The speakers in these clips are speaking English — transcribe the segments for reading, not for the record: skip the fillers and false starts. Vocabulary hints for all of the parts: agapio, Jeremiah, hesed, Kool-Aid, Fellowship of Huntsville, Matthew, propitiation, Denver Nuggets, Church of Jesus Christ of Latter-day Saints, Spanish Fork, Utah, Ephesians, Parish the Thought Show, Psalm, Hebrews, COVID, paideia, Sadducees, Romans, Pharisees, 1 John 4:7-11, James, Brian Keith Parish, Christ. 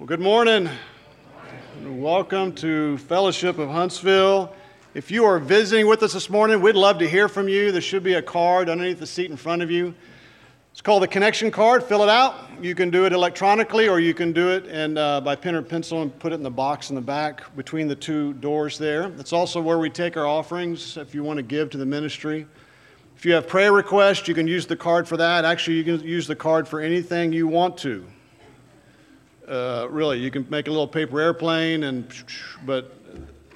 Well, good morning. Welcome to Fellowship of Huntsville. If you are visiting with us this morning, we'd love to hear from you. There should be a card underneath the seat in front of you. It's called the connection card. Fill it out. You can do it electronically, or you can do it and by pen or pencil and put it in the box in the back between the two doors there. That's also where we take our offerings if you want to give to the ministry. If you have prayer requests, you can use the card for that. Actually, you can use the card for anything you want to. Really, you can make a little paper airplane, but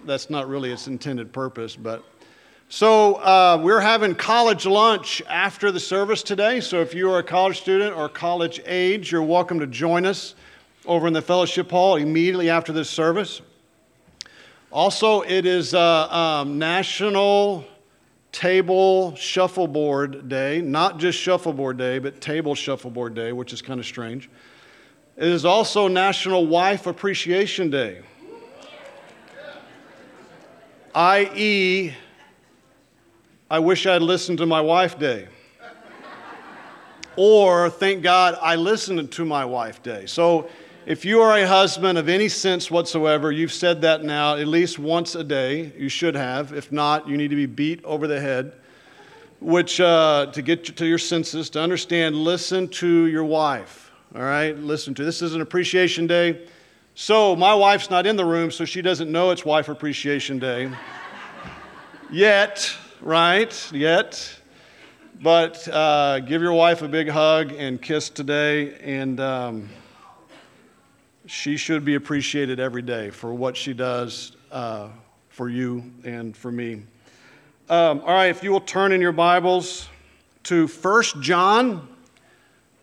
that's not really its intended purpose. So we're having college lunch after the service today. So if you are a college student or college age, you're welcome to join us over in the fellowship hall immediately after this service. Also, it is National Table Shuffleboard Day, not just Shuffleboard Day, but Table Shuffleboard Day, which is kind of strange. It is also National Wife Appreciation Day, i.e., I wish I'd listened to my wife day, or thank God I listened to my wife day. So if you are a husband of any sense whatsoever, you've said that now at least once a day. You should have. If not, you need to be beat over the head, which to get to your senses, to understand, listen to your wife. All right, this is an appreciation day. So my wife's not in the room, so she doesn't know it's Wife Appreciation Day yet, right? But give your wife a big hug and kiss today, and she should be appreciated every day for what she does for you and for me. All right, if you will turn in your Bibles to 1 John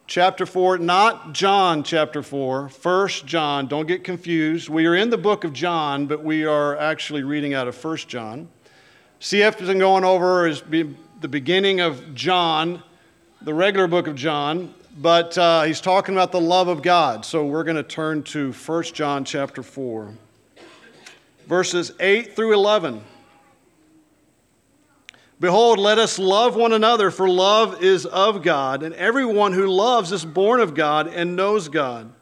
Chapter 4, not John chapter 4, 1 John, don't get confused. We are in the book of John, but we are actually reading out of 1 John. CF has been going over the beginning of John, the regular book of John, but he's talking about the love of God. So we're going to turn to 1 John chapter 4, verses 8 through 11. Behold, let us love one another, for love is of God, and everyone who loves is born of God and knows God.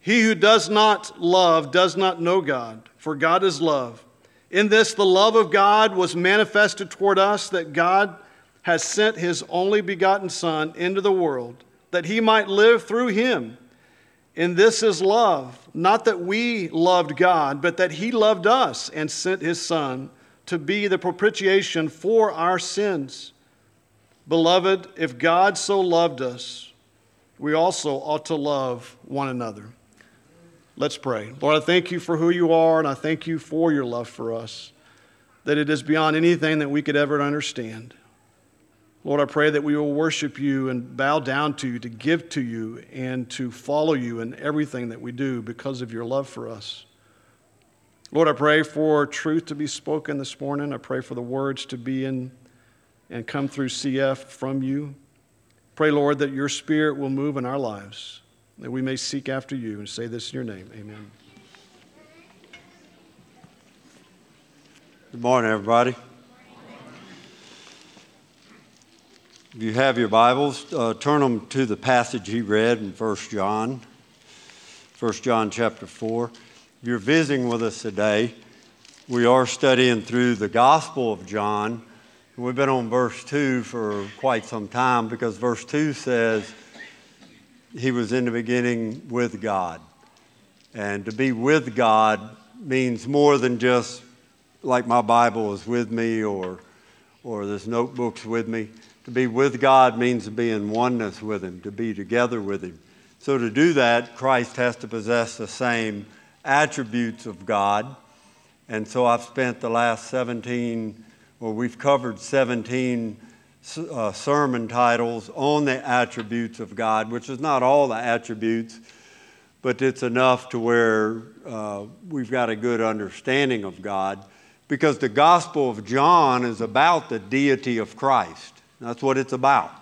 He who does not love does not know God, for God is love. In this, the love of God was manifested toward us, that God has sent his only begotten Son into the world, that he might live through him. And this is love, not that we loved God, but that he loved us and sent his Son to be the propitiation for our sins. Beloved, if God so loved us, we also ought to love one another. Let's pray. Lord, I thank you for who you are, and I thank you for your love for us, that it is beyond anything that we could ever understand. Lord, I pray that we will worship you and bow down to you, to give to you, and to follow you in everything that we do because of your love for us. Lord, I pray for truth to be spoken this morning. I pray for the words to be in and come through CF from you. Pray, Lord, that your Spirit will move in our lives, that we may seek after you, and say this in your name. Amen. Good morning, everybody. If you have your Bibles, turn them to the passage he read in 1 John chapter 4. If you're visiting with us today, we are studying through the Gospel of John. We've been on verse 2 for quite some time, because verse 2 says, he was in the beginning with God. And to be with God means more than just, like, my Bible is with me or this notebook's with me. To be with God means to be in oneness with him, to be together with him. So to do that, Christ has to possess the same attributes of God. And so I've spent the last we've covered 17 sermon titles on the attributes of God, which is not all the attributes, but it's enough to where we've got a good understanding of God, because the Gospel of John is about the deity of Christ. That's what it's about.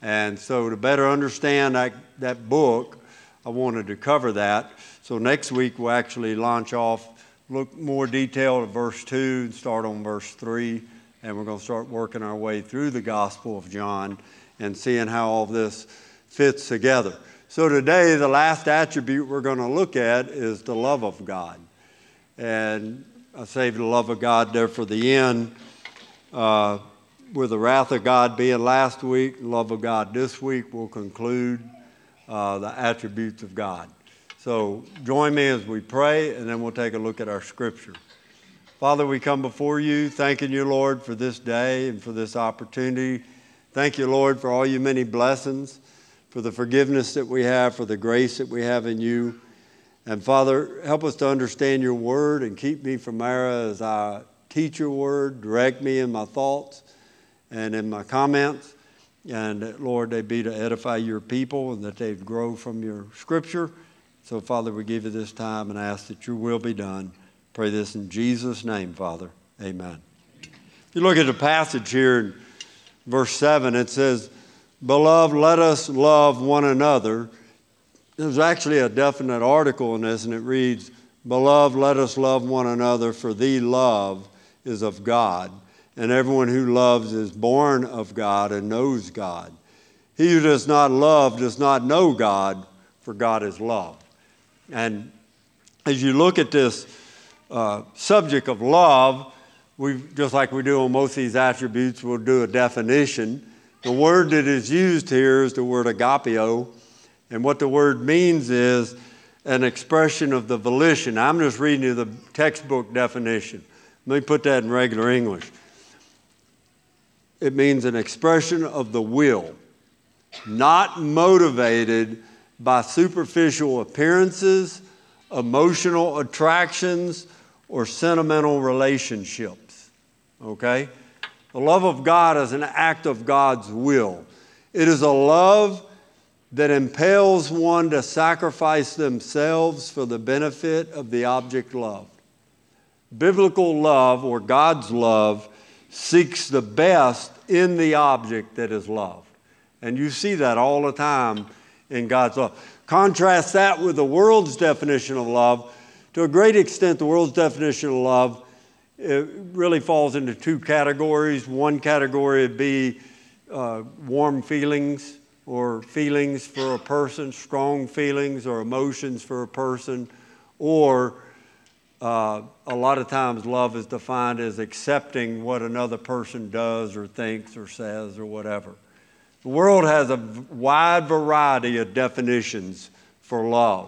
And so to better understand that book, I wanted to cover that. So next week, we'll actually launch off, look more detail at verse 2 and start on verse 3. And we're going to start working our way through the Gospel of John and seeing how all this fits together. So today, the last attribute we're going to look at is the love of God. And I saved the love of God there for the end. With the wrath of God being last week, love of God this week will conclude the attributes of God. So join me as we pray, and then we'll take a look at our scripture. Father, we come before you, thanking you, Lord, for this day and for this opportunity. Thank you, Lord, for all your many blessings, for the forgiveness that we have, for the grace that we have in you. And Father, help us to understand your word and keep me from error as I teach your word. Direct me in my thoughts and in my comments. And that, Lord, they be to edify your people and that they grow from your scripture. So, Father, we give you this time and ask that your will be done. Pray this in Jesus' name, Father. Amen. If you look at the passage here in verse 7, it says, "Beloved, let us love one another." There's actually a definite article in this, and it reads, "Beloved, let us love one another, for the love is of God, and everyone who loves is born of God and knows God. He who does not love does not know God, for God is love." And as you look at this subject of love, just like we do on most of these attributes, we'll do a definition. The word that is used here is the word agapio, and what the word means is an expression of the volition. I'm just reading you the textbook definition. Let me put that in regular English. It means an expression of the will, not motivated by superficial appearances, emotional attractions, or sentimental relationships, okay? The love of God is an act of God's will. It is a love that impels one to sacrifice themselves for the benefit of the object loved. Biblical love, or God's love, seeks the best in the object that is loved. And you see that all the time in God's love. Contrast that with the world's definition of love. To a great extent, the world's definition of love, it really falls into two categories. One category would be warm feelings or feelings for a person, strong feelings or emotions for a person, or a lot of times love is defined as accepting what another person does or thinks or says or whatever. The world has a wide variety of definitions for love,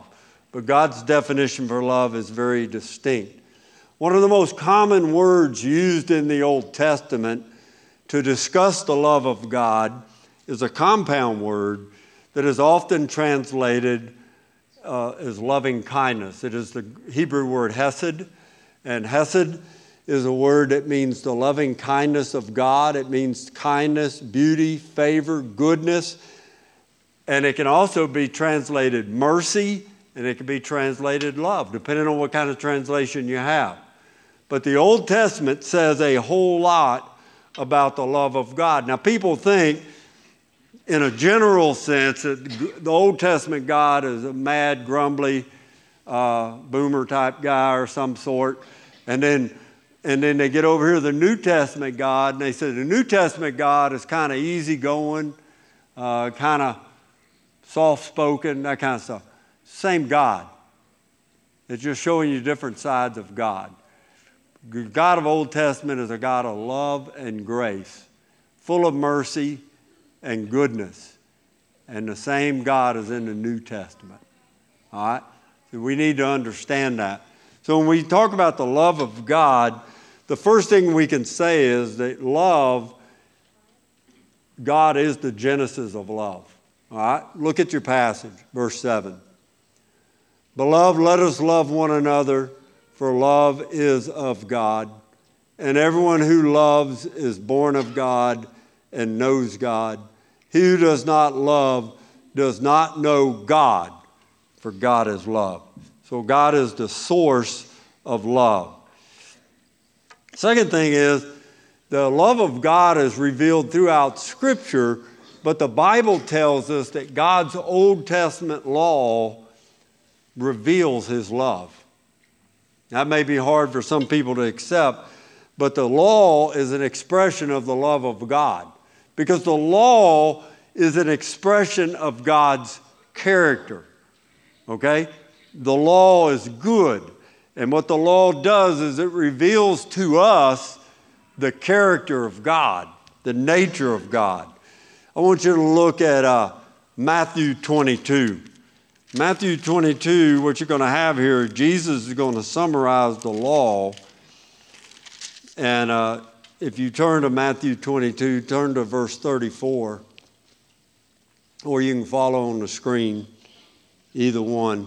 but God's definition for love is very distinct. One of the most common words used in the Old Testament to discuss the love of God is a compound word that is often translated as loving kindness. It is the Hebrew word hesed, and hesed is a word that means the loving kindness of God. It means kindness, beauty, favor, goodness, and it can also be translated mercy, and it can be translated love, depending on what kind of translation you have. But the Old Testament says a whole lot about the love of God. Now, people think in a general sense that the Old Testament God is a mad, grumbly, boomer-type guy or some sort. And then they get over here to the New Testament God, and they say the New Testament God is kind of easygoing, kind of soft-spoken, that kind of stuff. Same God. It's just showing you different sides of God. The God of Old Testament is a God of love and grace, full of mercy and goodness. And the same God is in the New Testament. All right? So we need to understand that. So when we talk about the love of God, the first thing we can say is that love, God is the genesis of love. All right? Look at your passage, verse 7. "Beloved, let us love one another, for love is of God, and everyone who loves is born of God and knows God. He who does not love does not know God, for God is love." So God is the source of love. Second thing is, the love of God is revealed throughout Scripture, but the Bible tells us that God's Old Testament law reveals his love. That may be hard for some people to accept, but the law is an expression of the love of God, because the law is an expression of God's character, okay? The law is good. And what the law does is it reveals to us the character of God, the nature of God. I want you to look at Matthew 22. Matthew 22, what you're going to have here, Jesus is going to summarize the law. And if you turn to Matthew 22, turn to verse 34, or you can follow on the screen, either one.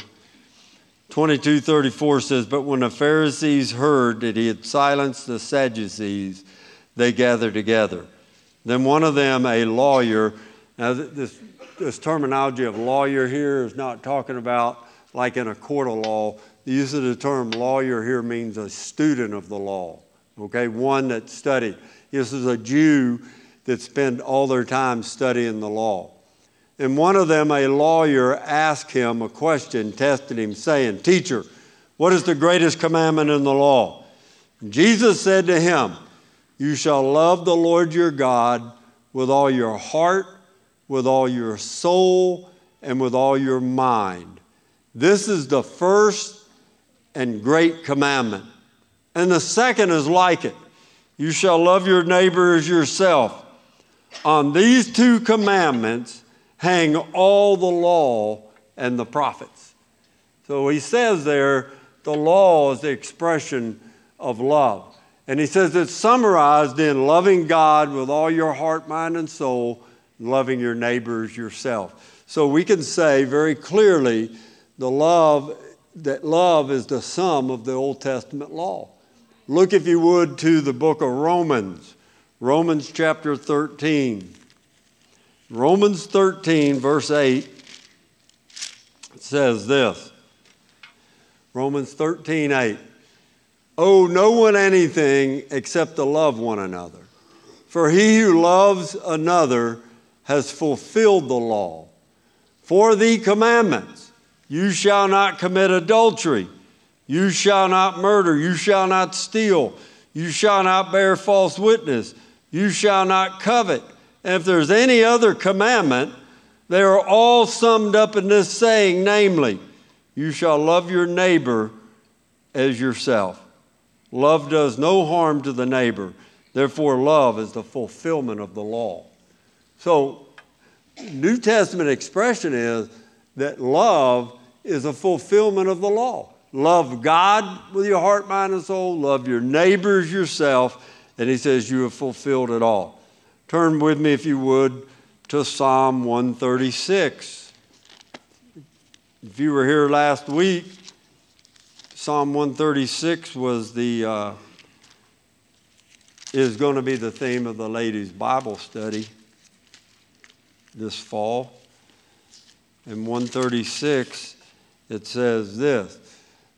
22:34 says, "But when the Pharisees heard that he had silenced the Sadducees, they gathered together. Then one of them, a lawyer," now this terminology of lawyer here is not talking about like in a court of law. The use of the term lawyer here means a student of the law, okay, one that studied. This is a Jew that spent all their time studying the law. "And one of them, a lawyer, asked him a question, tested him, saying, 'Teacher, what is the greatest commandment in the law?' Jesus said to him, 'You shall love the Lord your God with all your heart, with all your soul, and with all your mind. This is the first and great commandment. And the second is like it. You shall love your neighbor as yourself. On these two commandments hang all the law and the prophets.'" So he says there, the law is the expression of love. And he says it's summarized in loving God with all your heart, mind, and soul, and loving your neighbor as yourself. So we can say very clearly that love is the sum of the Old Testament law. Look, if you would, to the book of Romans, Romans chapter 13. Romans 13, verse 8, says this. Romans 13, 8. "Owe no one anything except to love one another. For he who loves another has fulfilled the law. For the commandments, you shall not commit adultery, you shall not murder, you shall not steal, you shall not bear false witness, you shall not covet. And if there's any other commandment, they are all summed up in this saying, namely, you shall love your neighbor as yourself. Love does no harm to the neighbor. Therefore, love is the fulfillment of the law." So, New Testament expression is that love is a fulfillment of the law. Love God with your heart, mind, and soul. Love your neighbor as yourself. And he says you have fulfilled it all. Turn with me, if you would, to Psalm 136. If you were here last week, Psalm 136 is going to be the theme of the ladies' Bible study this fall. In 136, it says this.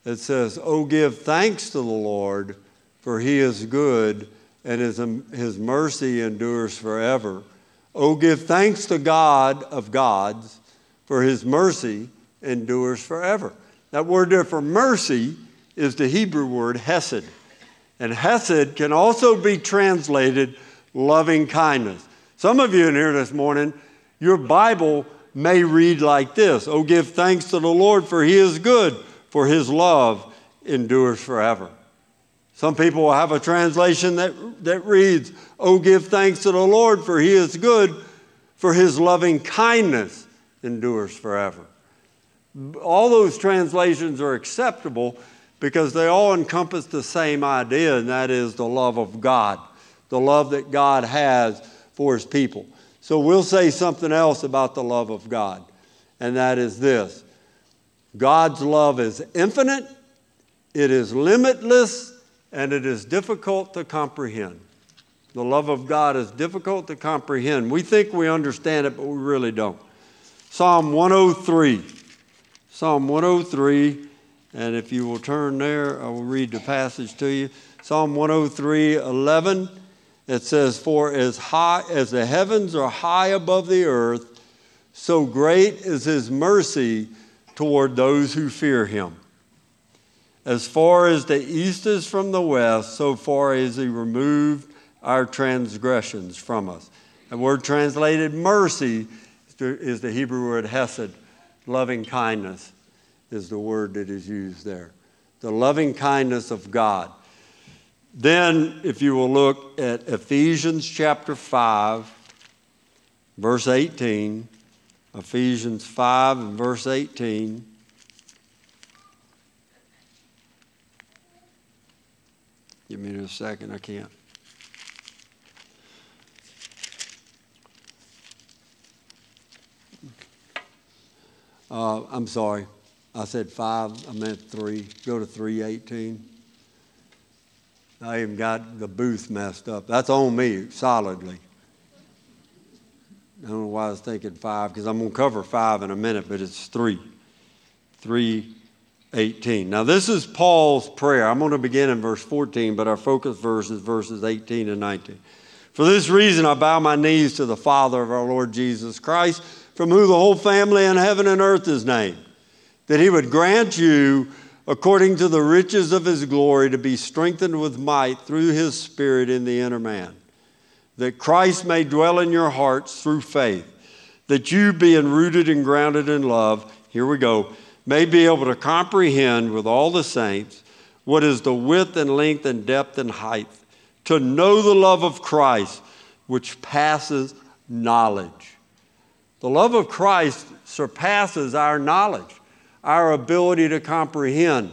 It says, "Oh, give thanks to the Lord, for he is good, and his mercy endures forever. Oh, give thanks to God of gods, for his mercy endures forever." That word there for mercy is the Hebrew word hesed. And hesed can also be translated loving kindness. Some of you in here this morning, your Bible may read like this: "Oh, give thanks to the Lord, for he is good, for his love endures forever." Some people will have a translation that reads, "Oh, give thanks to the Lord, for he is good, for his loving kindness endures forever." All those translations are acceptable because they all encompass the same idea, and that is the love of God, the love that God has for his people. So we'll say something else about the love of God, and that is this: God's love is infinite, it is limitless, and it is difficult to comprehend. The love of God is difficult to comprehend. We think we understand it, but we really don't. Psalm 103. Psalm 103, and if you will turn there, I will read the passage to you. Psalm 103:11, it says, "For as high as the heavens are high above the earth, so great is his mercy toward those who fear him. As far as the east is from the west, so far as he removed our transgressions from us." The word translated mercy is the Hebrew word hesed. Loving kindness is the word that is used there. The loving kindness of God. Then, if you will look at Ephesians chapter 5, verse 18. Ephesians 5 and verse 18. Give me a second, I can't. I'm sorry, I said 5, I meant 3. Go to 3:18. I even got the booth messed up. That's on me, solidly. I don't know why I was thinking 5, because I'm going to cover 5 in a minute, but it's 3. 3:18. Now, this is Paul's prayer. I'm going to begin in verse 14, but our focus verse is verses 18 and 19. For this reason, I bow my knees to the Father of our Lord Jesus Christ, from whom the whole family in heaven and earth is named, that he would grant you, according to the riches of his glory, to be strengthened with might through his Spirit in the inner man, that Christ may dwell in your hearts through faith, that you, being rooted and grounded in love, here we go, may be able to comprehend with all the saints what is the width and length and depth and height, to know the love of Christ, which passes knowledge. The love of Christ surpasses our knowledge, our ability to comprehend.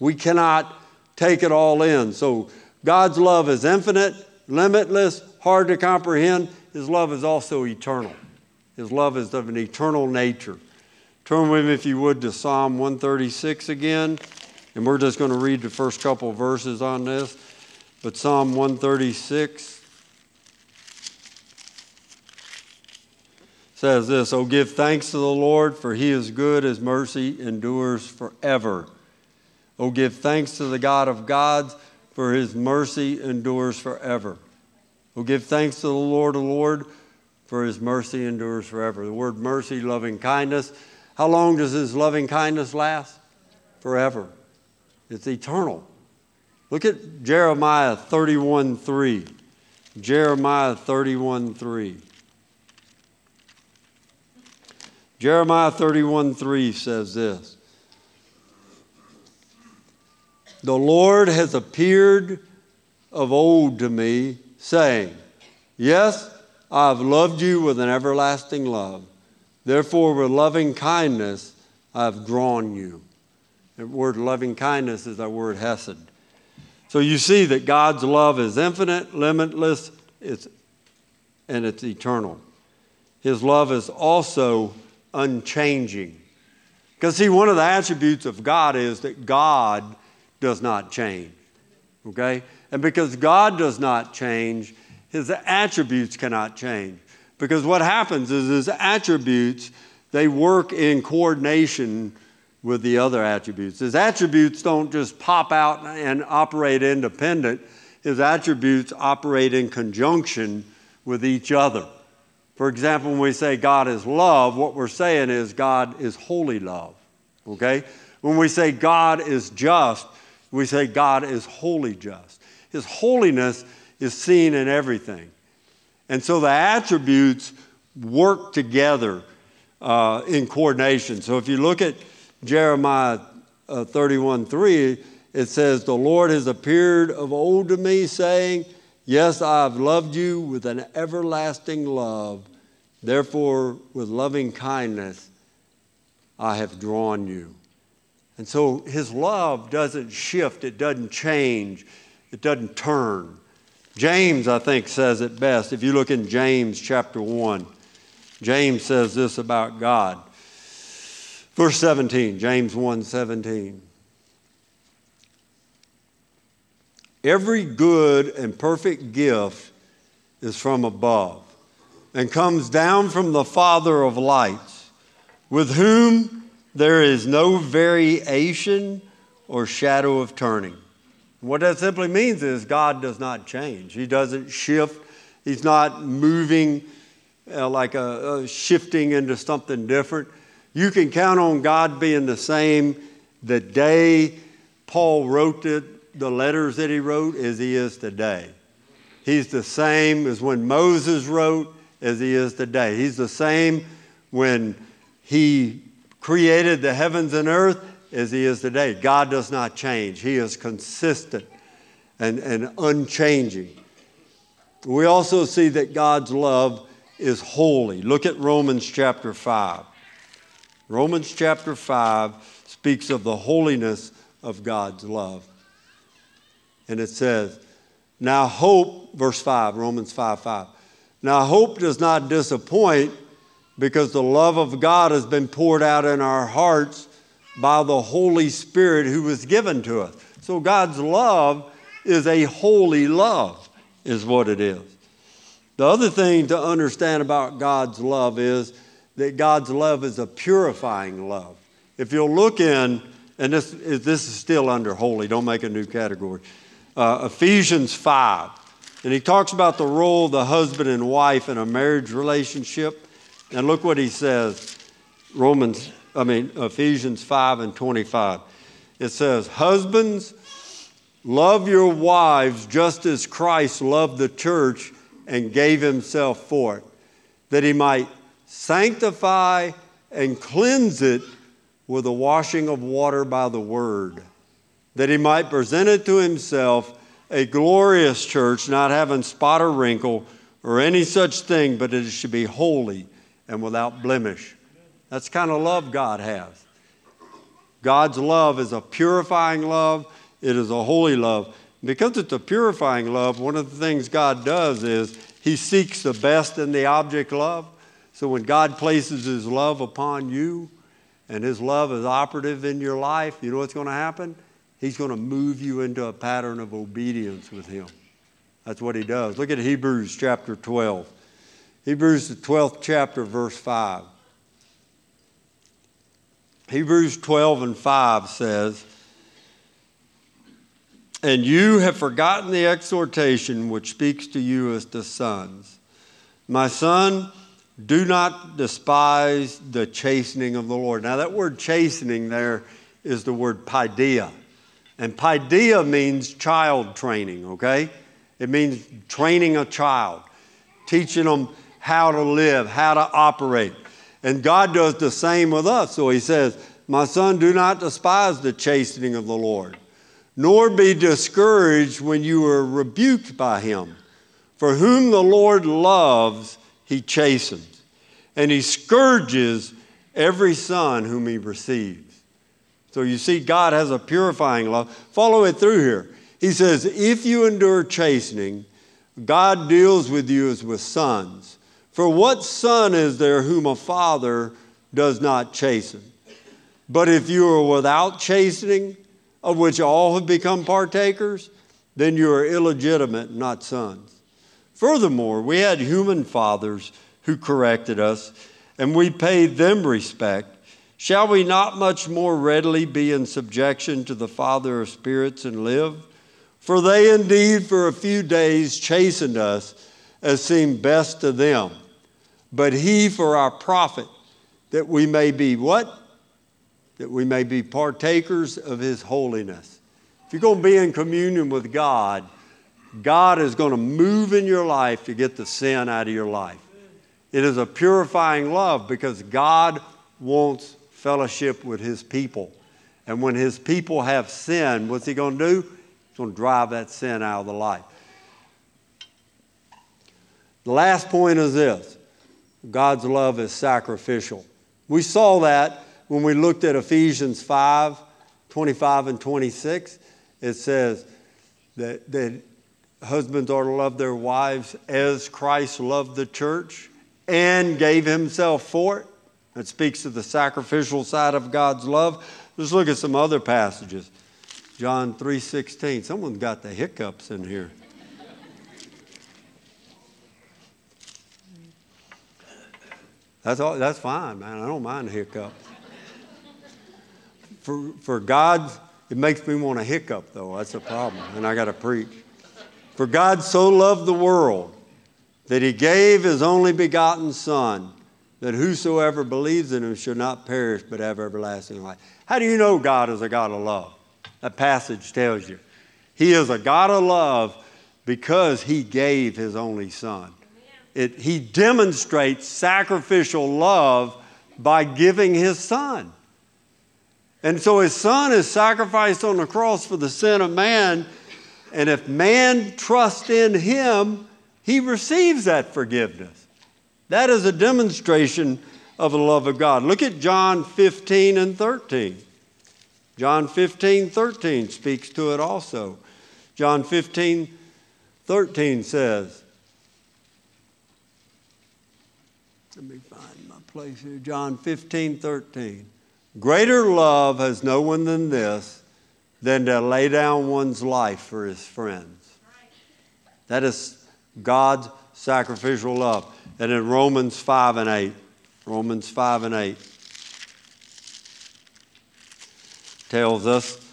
We cannot take it all in. So God's love is infinite, limitless, hard to comprehend. His love is also eternal. His love is of an eternal nature. Turn with me, if you would, to Psalm 136 again. And we're just going to read the first couple of verses on this. But Psalm 136. Says this, O give thanks to the Lord, for he is good, his mercy endures forever. O give thanks to the God of gods, for his mercy endures forever. O give thanks to the Lord, O Lord, for his mercy endures forever. The word mercy, loving kindness. How long does his loving kindness last? Forever. It's eternal. Look at Jeremiah 31:3. Jeremiah 31:3. Jeremiah 31:3 says this, the Lord has appeared of old to me, saying, yes, I have loved you with an everlasting love. Therefore, with loving kindness, I have drawn you. The word loving kindness is our word hesed. So you see that God's love is infinite, limitless, and it's eternal. His love is also unchanging. Because see, one of the attributes of God is that God does not change. Okay? And because God does not change, his attributes cannot change. Because what happens is his attributes, they work in coordination with the other attributes. His attributes don't just pop out and operate independent. His attributes operate in conjunction with each other. For example, when we say God is love, what we're saying is God is holy love, okay? When we say God is just, we say God is wholly just. His holiness is seen in everything. And so the attributes work together in coordination. So if you look at Jeremiah 31:3, it says, the Lord has appeared of old to me, saying, yes, I have loved you with an everlasting love. Therefore, with loving kindness, I have drawn you. And so his love doesn't shift. It doesn't change. It doesn't turn. James, I think, says it best. If you look in James chapter 1, James says this about God. Verse 17, James 1:17. Every good and perfect gift is from above and comes down from the Father of lights, with whom there is no variation or shadow of turning. What that simply means is God does not change. He doesn't shift. He's not moving like a shifting into something different. You can count on God being the same the day Paul wrote it. The letters that he wrote as he is today. He's the same as when Moses wrote as he is today. He's the same when he created the heavens and earth as He is today. God does not change. He is consistent and unchanging. We also see that God's love is holy. Look at Romans chapter 5. Romans chapter 5 speaks of the holiness of God's love. And it says, now hope, verse 5, Romans 5:5. Now hope does not disappoint, because the love of God has been poured out in our hearts by the Holy Spirit who was given to us. So God's love is a holy love, is what it is. The other thing to understand about God's love is that God's love is a purifying love. If you'll look in, and this is still under holy, don't make a new category, Ephesians 5. And he talks about the role of the husband and wife in a marriage relationship. And look what he says, Ephesians 5:25. It says, husbands, love your wives just as Christ loved the church and gave himself for it, that he might sanctify and cleanse it with the washing of water by the word, that he might present it to himself a glorious church, not having spot or wrinkle or any such thing, but it should be holy and without blemish. That's the kind of love God has. God's love is a purifying love. It is a holy love. Because it's a purifying love, one of the things God does is He seeks the best in the object love. So when God places His love upon you and His love is operative in your life, you know what's going to happen? He's going to move you into a pattern of obedience with Him. That's what He does. Look at Hebrews chapter 12. Hebrews, the 12th chapter, verse 5. Hebrews 12:5 says, and you have forgotten the exhortation which speaks to you as to sons. My son, do not despise the chastening of the Lord. Now that word chastening there is the word paideia. And paideia means child training, okay? It means training a child, teaching them how to live, how to operate. And God does the same with us. So He says, my son, do not despise the chastening of the Lord, nor be discouraged when you are rebuked by Him. For whom the Lord loves, He chastens, and He scourges every son whom He receives. So you see, God has a purifying love. Follow it through here. He says, if you endure chastening, God deals with you as with sons. For what son is there whom a father does not chasten? But if you are without chastening, of which all have become partakers, then you are illegitimate, not sons. Furthermore, we had human fathers who corrected us, and we paid them respect. Shall we not much more readily be in subjection to the Father of spirits and live? For they indeed for a few days chastened us as seemed best to them. But He for our profit, that we may be what? That we may be partakers of His holiness. If you're going to be in communion with God, God is going to move in your life to get the sin out of your life. It is a purifying love because God wants fellowship with His people. And when His people have sin, what's He going to do? He's going to drive that sin out of the life. The last point is this. God's love is sacrificial. We saw that when we looked at Ephesians 5:25-26. It says that husbands are to love their wives as Christ loved the church and gave Himself for it. It speaks to the sacrificial side of God's love. Let's look at some other passages. John 3:16. Someone's got the hiccups in here. That's fine, man. I don't mind a hiccup. For God, it makes me want to hiccup, though. That's a problem, and I got to preach. For God so loved the world that He gave His only begotten Son, that whosoever believes in Him should not perish but have everlasting life. How do you know God is a God of love? That passage tells you. He is a God of love because He gave His only Son. He demonstrates sacrificial love by giving his son. And so his son is sacrificed on the cross for the sin of man. And if man trusts in him, he receives that forgiveness. That is a demonstration of the love of God. Look at John 15 and 13. John 15, 13 speaks to it also. John 15, 13 says, let me find my place here. John 15, 13. Greater love has no one than this, than to lay down one's life for his friends. That is God's sacrificial love. And in Romans 5 and 8, Romans 5 and 8 tells us,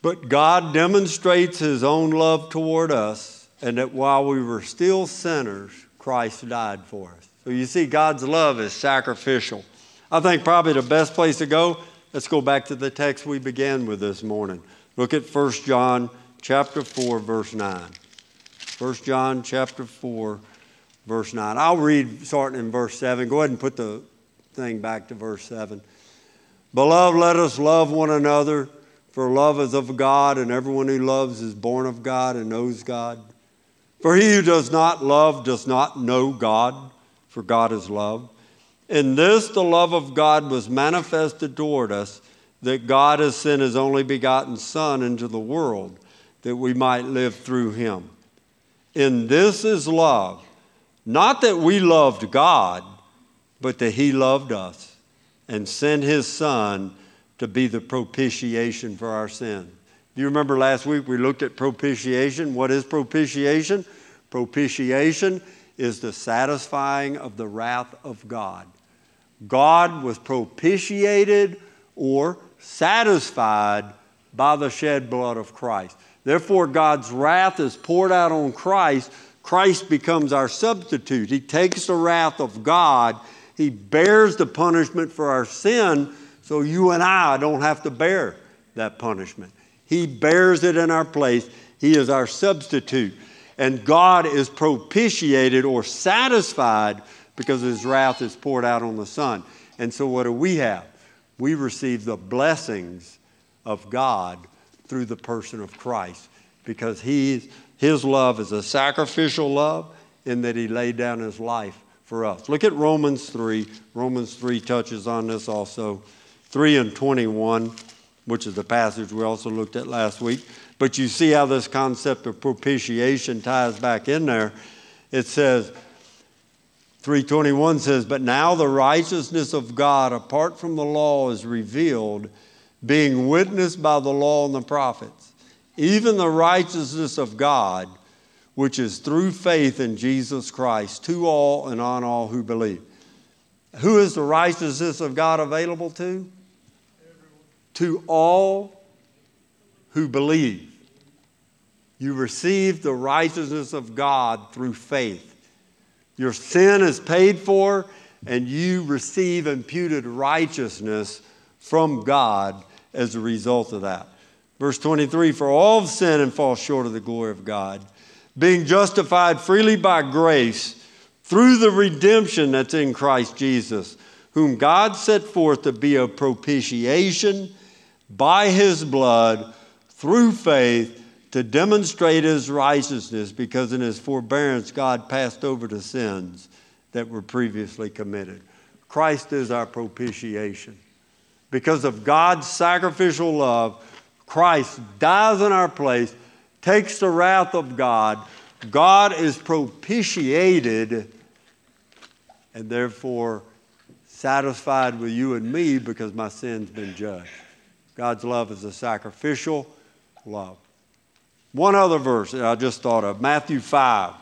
but God demonstrates his own love toward us, and that while we were still sinners, Christ died for us. So you see, God's love is sacrificial. I think probably the best place to go, let's go back to the text we began with this morning. Look at 1 John chapter 4, verse 9. 1 John chapter 4, verse 9. I'll read starting in verse 7. Go ahead and put the thing back to verse 7. Beloved, let us love one another, for love is of God, and everyone who loves is born of God and knows God. For he who does not love does not know God, for God is love. In this, the love of God was manifested toward us, that God has sent his only begotten Son into the world, that we might live through him. In this is love, not that we loved God, but that he loved us and sent his Son to be the propitiation for our sin. Do you remember last week we looked at propitiation? What is propitiation? Propitiation is the satisfying of the wrath of God. God was propitiated or satisfied by the shed blood of Christ. Therefore, God's wrath is poured out on Christ. Christ becomes our substitute. He takes the wrath of God. He bears the punishment for our sin, so you and I don't have to bear that punishment. He bears it in our place. He is our substitute. And God is propitiated or satisfied because his wrath is poured out on the Son. And so what do we have? We receive the blessings of God through the person of Christ, because his love is a sacrificial love in that he laid down his life for us. Look at Romans 3. Romans 3 touches on this also. 3 and 21, which is the passage we also looked at last week. But you see how this concept of propitiation ties back in there. It says, 3:21 says, but now the righteousness of God apart from the law is revealed, being witnessed by the law and the prophets, even the righteousness of God, which is through faith in Jesus Christ, to all and on all who believe. Who is the righteousness of God available to? Everyone. To all who believe. You receive the righteousness of God through faith. Your sin is paid for, and you receive imputed righteousness from God as a result of that. Verse 23, for all have sinned and fall short of the glory of God, being justified freely by grace through the redemption that's in Christ Jesus, whom God set forth to be a propitiation by his blood through faith to demonstrate his righteousness, because in his forbearance God passed over the sins that were previously committed. Christ is our propitiation. Because of God's sacrificial love, Christ dies in our place, takes the wrath of God. God is propitiated and therefore satisfied with you and me because my sin's been judged. God's love is a sacrificial love. One other verse that I just thought of, Matthew 5.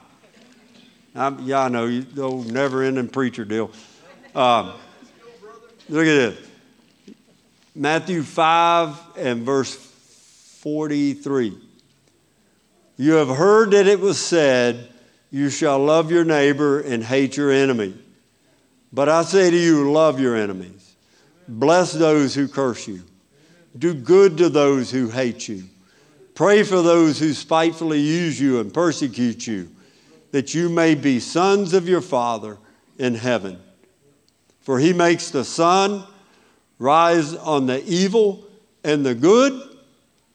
I know, you know, never-ending preacher deal. Look at this. Matthew 5 and verse 43. You have heard that it was said, you shall love your neighbor and hate your enemy. But I say to you, love your enemies. Bless those who curse you. Do good to those who hate you. Pray for those who spitefully use you and persecute you, that you may be sons of your Father in heaven. For he makes the sun rise on the evil and the good,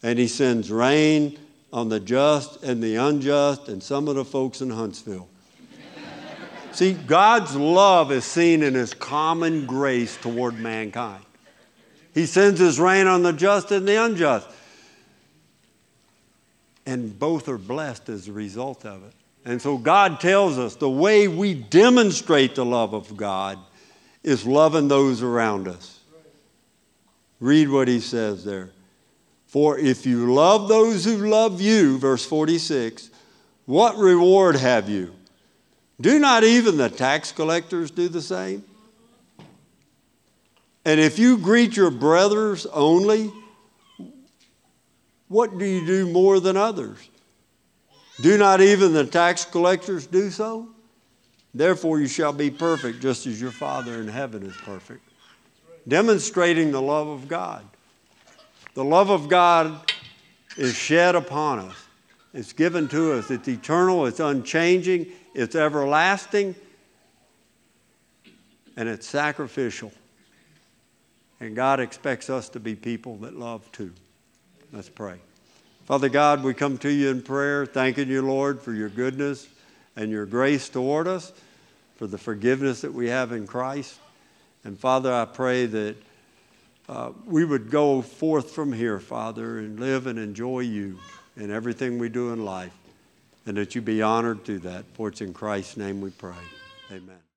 and he sends rain on the just and the unjust, and some of the folks in Huntsville. See, God's love is seen in his common grace toward mankind. He sends his rain on the just and the unjust. And both are blessed as a result of it. And so God tells us the way we demonstrate the love of God is loving those around us. Read what he says there. For if you love those who love you, verse 46, what reward have you? Do not even the tax collectors do the same? And if you greet your brothers only, what do you do more than others? Do not even the tax collectors do so? Therefore you shall be perfect, just as your Father in heaven is perfect. Demonstrating the love of God. The love of God is shed upon us. It's given to us. It's eternal. It's unchanging. It's everlasting. And it's sacrificial. And God expects us to be people that love too. Let's pray. Father God, we come to you in prayer, thanking you, Lord, for your goodness and your grace toward us, for the forgiveness that we have in Christ. And Father, I pray that we would go forth from here, Father, and live and enjoy you in everything we do in life, and that you be honored through that. For it's in Christ's name we pray. Amen.